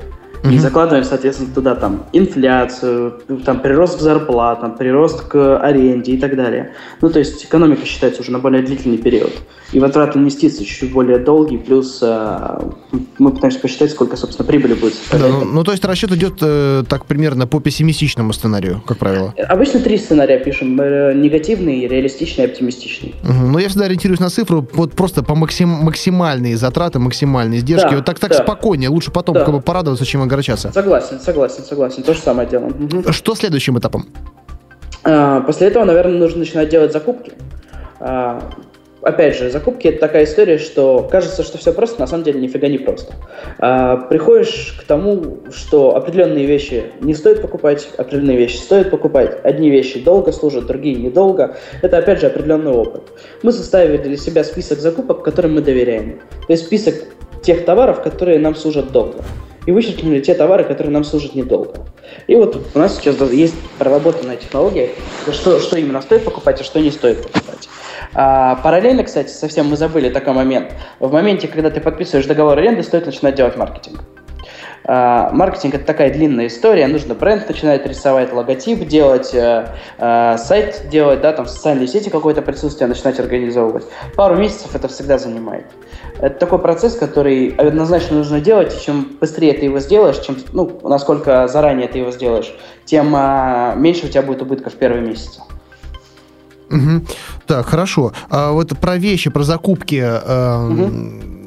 И закладываем, соответственно, туда там инфляцию, там прирост к зарплатам, прирост к аренде и так далее. То есть экономика считается уже на более длительный период. И возврат инвестиций чуть более долгий, плюс мы пытаемся посчитать, сколько, собственно, прибыли будет составлять. Да, то есть расчет идет так примерно по пессимистичному сценарию, как правило. Обычно 3 сценария пишем: негативный, реалистичный и оптимистичный. Я всегда ориентируюсь на цифру просто по максимальные затраты, максимальные издержки. Да, так спокойнее, лучше потом порадоваться, чем огорчаться. Согласен. То же самое делаем. Что следующим этапом? После этого, наверное, нужно начинать делать закупки. опять же, закупки — это такая история, что кажется, что все просто, на самом деле нифига не просто. Приходишь к тому, что определенные вещи не стоит покупать, определенные вещи стоит покупать, одни вещи долго служат, другие недолго. Это, опять же, определенный опыт. Мы составили для себя список закупок, которым мы доверяем. То есть список тех товаров, которые нам служат долго. И вычеркнули те товары, которые нам служат недолго. И вот у нас сейчас есть проработанная технология, что именно стоит покупать, а что не стоит покупать. Параллельно, кстати, совсем мы забыли такой момент. В моменте, когда ты подписываешь договор аренды, стоит начинать делать маркетинг. Маркетинг – это такая длинная история. Нужно бренд начинать рисовать, логотип делать, сайт делать, да, там, социальные сети какое-то присутствие начинать организовывать. Пару месяцев это всегда занимает. Это такой процесс, который однозначно нужно делать. Чем быстрее ты его сделаешь, чем, насколько заранее ты его сделаешь, тем меньше у тебя будет убытков в первые месяцы. Угу. Так, хорошо. А вот про вещи, про закупки,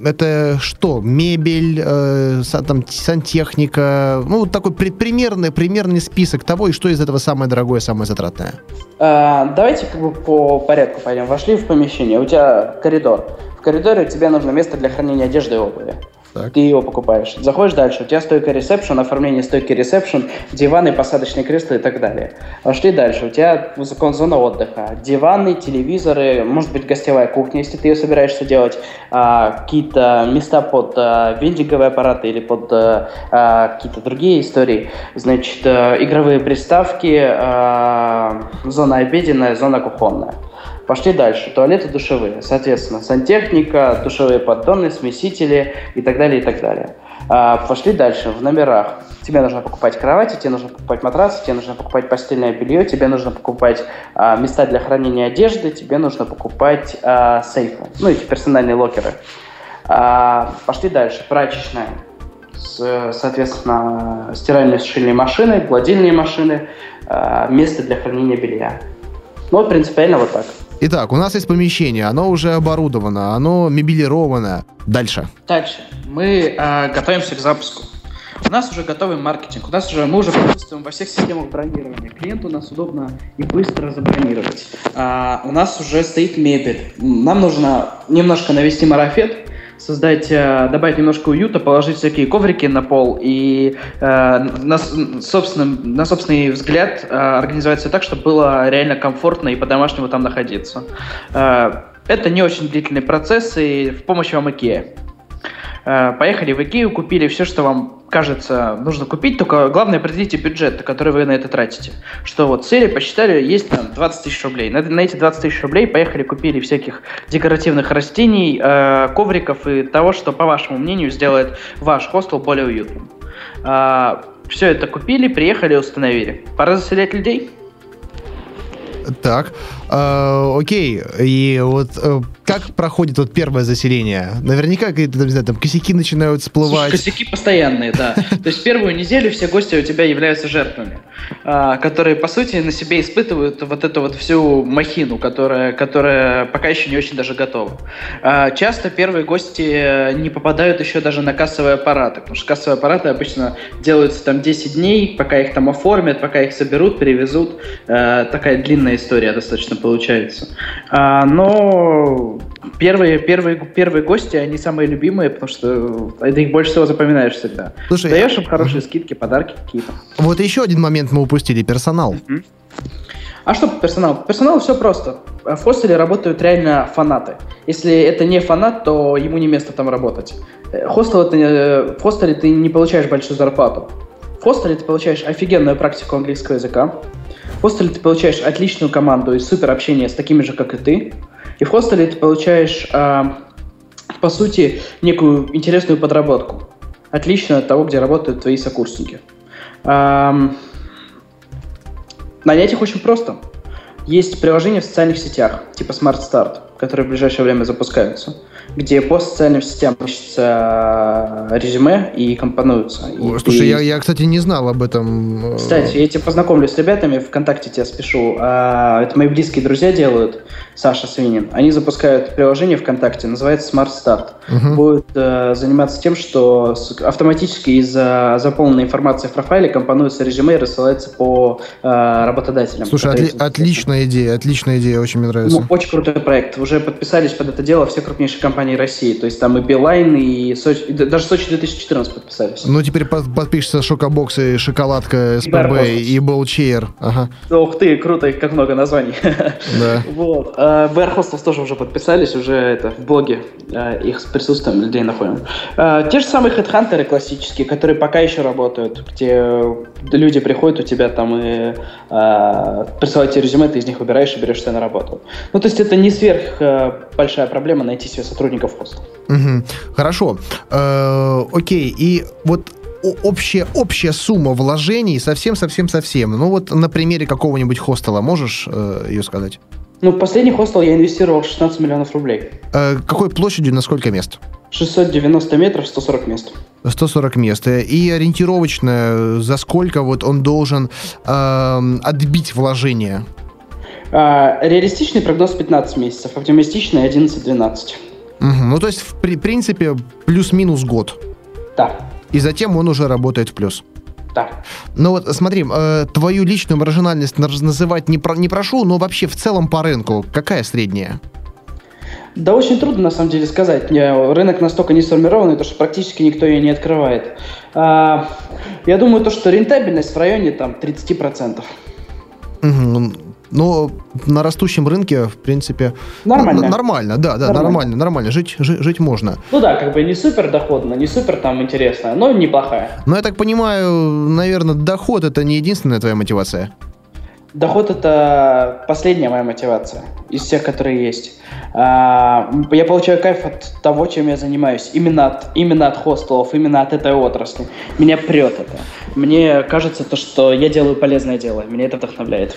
это что? Мебель, там, сантехника? Ну, такой примерный список того, и что из этого самое дорогое, самое затратное? Давайте по порядку пойдем. Вошли в помещение, у тебя коридор. В коридоре тебе нужно место для хранения одежды и обуви. Так. Ты его покупаешь. Заходишь дальше, у тебя стойка ресепшн, оформление стойки ресепшн, диваны, посадочные кресла и так далее. Пошли дальше, у тебя зона отдыха, диваны, телевизоры, может быть, гостевая кухня, если ты ее собираешься делать, какие-то места под вендинговые аппараты или под какие-то другие истории. Значит, игровые приставки, зона обеденная, зона кухонная. Пошли дальше. Туалеты, душевые. Соответственно, сантехника, душевые поддоны, смесители и так далее, и так далее. Пошли дальше. В номерах. Тебе нужно покупать кровати, тебе нужно покупать матрасы, тебе нужно покупать постельное белье, тебе нужно покупать места для хранения одежды, тебе нужно покупать сейфы. Ну, эти персональные локеры. Пошли дальше. Прачечная. Соответственно, стиральные, сушильные машины, гладильные машины, место для хранения белья. Ну, вот принципиально вот так. Итак, у нас есть помещение, оно уже оборудовано, оно мебелировано. Дальше. Дальше. Мы готовимся к запуску. У нас уже готовый маркетинг, мы уже присутствуем во всех системах бронирования. Клиенту нас удобно и быстро забронировать. У нас уже стоит мебель. Нам нужно немножко навести марафет, добавить немножко уюта, положить всякие коврики на пол и на собственный взгляд организовать все так, чтобы было реально комфортно и по-домашнему там находиться. Это не очень длительный процесс, и в помощь вам Икея. Поехали в Икею, купили все, что вам кажется нужно купить, только главное определите бюджет, который вы на это тратите. Что вот сели, посчитали, есть там 20 тысяч рублей. На эти 20 тысяч рублей поехали, купили всяких декоративных растений, ковриков и того, что, по вашему мнению, сделает ваш хостел более уютным. Все это купили, приехали, установили. Пора заселять людей? Так, окей, и вот как проходит вот первое заселение? Наверняка какие-то, не знаю, там косяки начинают всплывать. Слушай, косяки постоянные, да. То есть первую неделю все гости у тебя являются жертвами, которые, по сути, на себе испытывают вот эту вот всю махину, которая пока еще не очень даже готова. Часто первые гости не попадают еще даже на кассовые аппараты, потому что кассовые аппараты обычно делаются там 10 дней, пока их там оформят, пока их соберут, перевезут. Такая длинная история достаточно получается. Но первые гости, они самые любимые, потому что ты их больше всего запоминаешь всегда. Слушай, даешь им хорошие скидки, подарки какие-то. Вот еще один момент мы упустили — персонал. А что по персоналу? По персоналу все просто. В хостеле работают реально фанаты. Если это не фанат, то ему не место там работать. В хостеле ты не получаешь большую зарплату. В хостеле ты получаешь офигенную практику английского языка. В хостеле ты получаешь отличную команду и супер общение с такими же, как и ты. И в хостеле ты получаешь, по сути, некую интересную подработку. Отлично от того, где работают твои сокурсники. Нанять их очень просто. Есть приложения в социальных сетях, типа Smart Start, которые в ближайшее время запускаются. где по социальным сетям ищется резюме и компонуются. Слушай, я, кстати, не знал об этом. Кстати, я тебя познакомлю с ребятами, ВКонтакте тебя спешу. Это мои близкие друзья делают, Саша Свинин. Они запускают приложение ВКонтакте, называется Smart Start. Угу. Будут заниматься тем, что автоматически из-за заполненной информации в профайле компонуется резюме и рассылается по работодателям. Слушай, отличная идея, очень мне нравится. Ну, очень крутой проект. Уже подписались под это дело все крупнейшие компании России. То есть там и Билайн, и Сочи, и даже Сочи 2014 подписались. Ну, теперь подпишется Шокобокс, и Шоколадка, СПБ, и Болчейр. Ага. Ух ты, круто, как много названий. Да. Вот. Bear Hostels тоже уже подписались, уже это в блоге их с присутствием людей находим. Те же самые хедхантеры классические, которые пока еще работают, где люди приходят у тебя там и присылают тебе резюме, ты из них выбираешь и берешь себя на работу. Ну, то есть это не сверх большая проблема найти себе сотрудников хостела. Угу. Хорошо. Окей, и вот общая сумма вложений совсем. Ну, вот на примере какого-нибудь хостела можешь ее сказать? Ну, в последний хостел я инвестировал 16 миллионов рублей. Какой площадью, на сколько мест? 690 метров, 140 мест. 140 мест. И ориентировочно, за сколько вот он должен отбить вложение? Реалистичный прогноз 15 месяцев, оптимистичный 11-12. Угу. Ну, то есть, в принципе, плюс-минус год. Да. И затем он уже работает в плюс. Да. Ну вот смотри, твою личную маржинальность называть не прошу, но вообще в целом по рынку какая средняя? Да очень трудно на самом деле сказать. Рынок настолько не сформированный, что практически никто ее не открывает. Я думаю, что рентабельность в районе там, 30%. Угу. Но на растущем рынке, в принципе... Нормально. Жить можно. Ну да, как бы не супер доходно, не супер там интересно, но неплохая. Но я так понимаю, наверное, доход – это не единственная твоя мотивация? Доход – это последняя моя мотивация из всех, которые есть. Я получаю кайф от того, чем я занимаюсь. Именно от хостелов, именно от этой отрасли. Меня прет это. Мне кажется, что я делаю полезное дело. Меня это вдохновляет.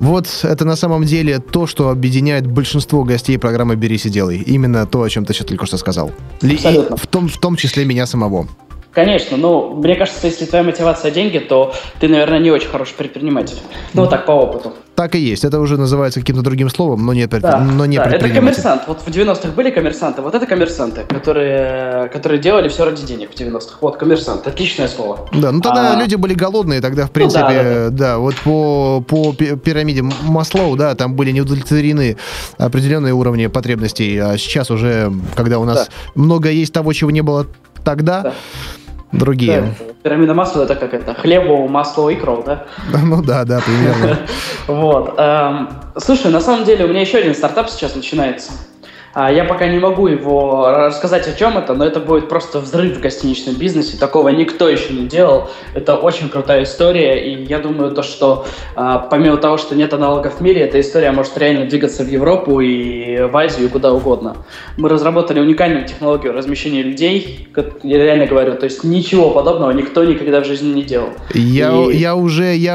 Вот это на самом деле то, что объединяет большинство гостей программы «Берись и делай». Именно то, о чем ты сейчас только что сказал. Абсолютно. В том числе меня самого. Конечно, но мне кажется, если твоя мотивация деньги, то ты, наверное, не очень хороший предприниматель. Ну, так, по опыту. Так и есть. Это уже называется каким-то другим словом, но не предприниматель. Это коммерсант. Вот в 90-х были коммерсанты. Вот это коммерсанты, которые делали все ради денег в 90-х. Вот, коммерсант. Отличное слово. Да, ну тогда люди были голодные. Тогда, в принципе, да. Вот по пирамиде Маслоу, да, там были неудовлетворены определенные уровни потребностей. А сейчас уже, когда у нас много есть того, чего не было тогда... Да. Другие. Да, пирамида масла, это как это? Хлебу, масло и кров, да? Ну да, примерно. Вот. Слушай, на самом деле у меня еще один стартап сейчас начинается. Я пока не могу его рассказать, о чем это, но это будет просто взрыв в гостиничном бизнесе. Такого никто еще не делал. Это очень крутая история, и я думаю, что помимо того, что нет аналогов в мире, эта история может реально двигаться в Европу и в Азию, и куда угодно. Мы разработали уникальную технологию размещения людей, я реально говорю, то есть ничего подобного никто никогда в жизни не делал. Я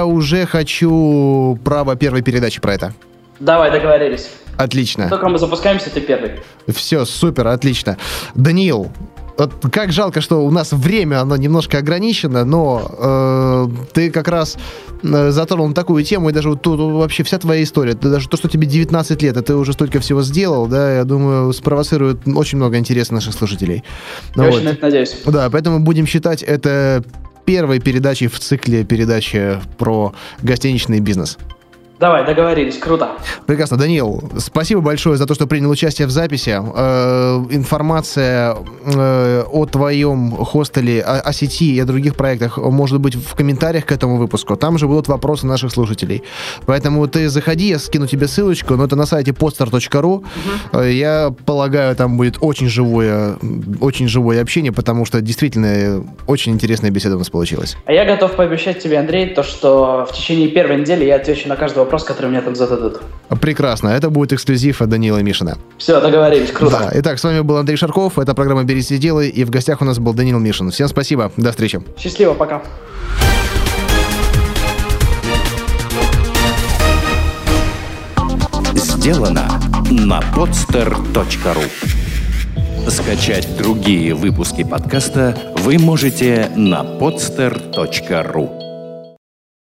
уже хочу право первой передачи про это. Давай, договорились. Отлично. Только мы запускаемся, ты первый. Все, супер, отлично. Даниил, вот как жалко, что у нас время, оно немножко ограничено, но ты как раз затронул такую тему, и даже вот тут вообще вся твоя история, даже то, что тебе 19 лет, а ты уже столько всего сделал, да, я думаю, спровоцирует очень много интереса наших слушателей. Я очень на это надеюсь. Да, поэтому будем считать это первой передачей в цикле передачи про гостиничный бизнес. Давай, договорились, круто. Прекрасно, Даниил, спасибо большое за то, что принял участие в записи. Информация о твоем хостеле, о сети и о других проектах может быть в комментариях к этому выпуску. Там же будут вопросы наших слушателей. Поэтому ты заходи, я скину тебе ссылочку, но это на сайте podstar.ru. Угу. Я полагаю, там будет очень живое общение, потому что действительно очень интересная беседа у нас получилась. А я готов пообещать тебе, Андрей, что в течение первой недели я отвечу на каждый вопрос, который у меня там зададут. Прекрасно. Это будет эксклюзив от Даниила Мишина. Все, договорились. Круто. Да. Итак, с вами был Андрей Шарков. Это программа «Берись и делай». И в гостях у нас был Даниил Мишин. Всем спасибо. До встречи. Счастливо. Пока. Сделано на podster.ru Скачать другие выпуски подкаста вы можете на podster.ru.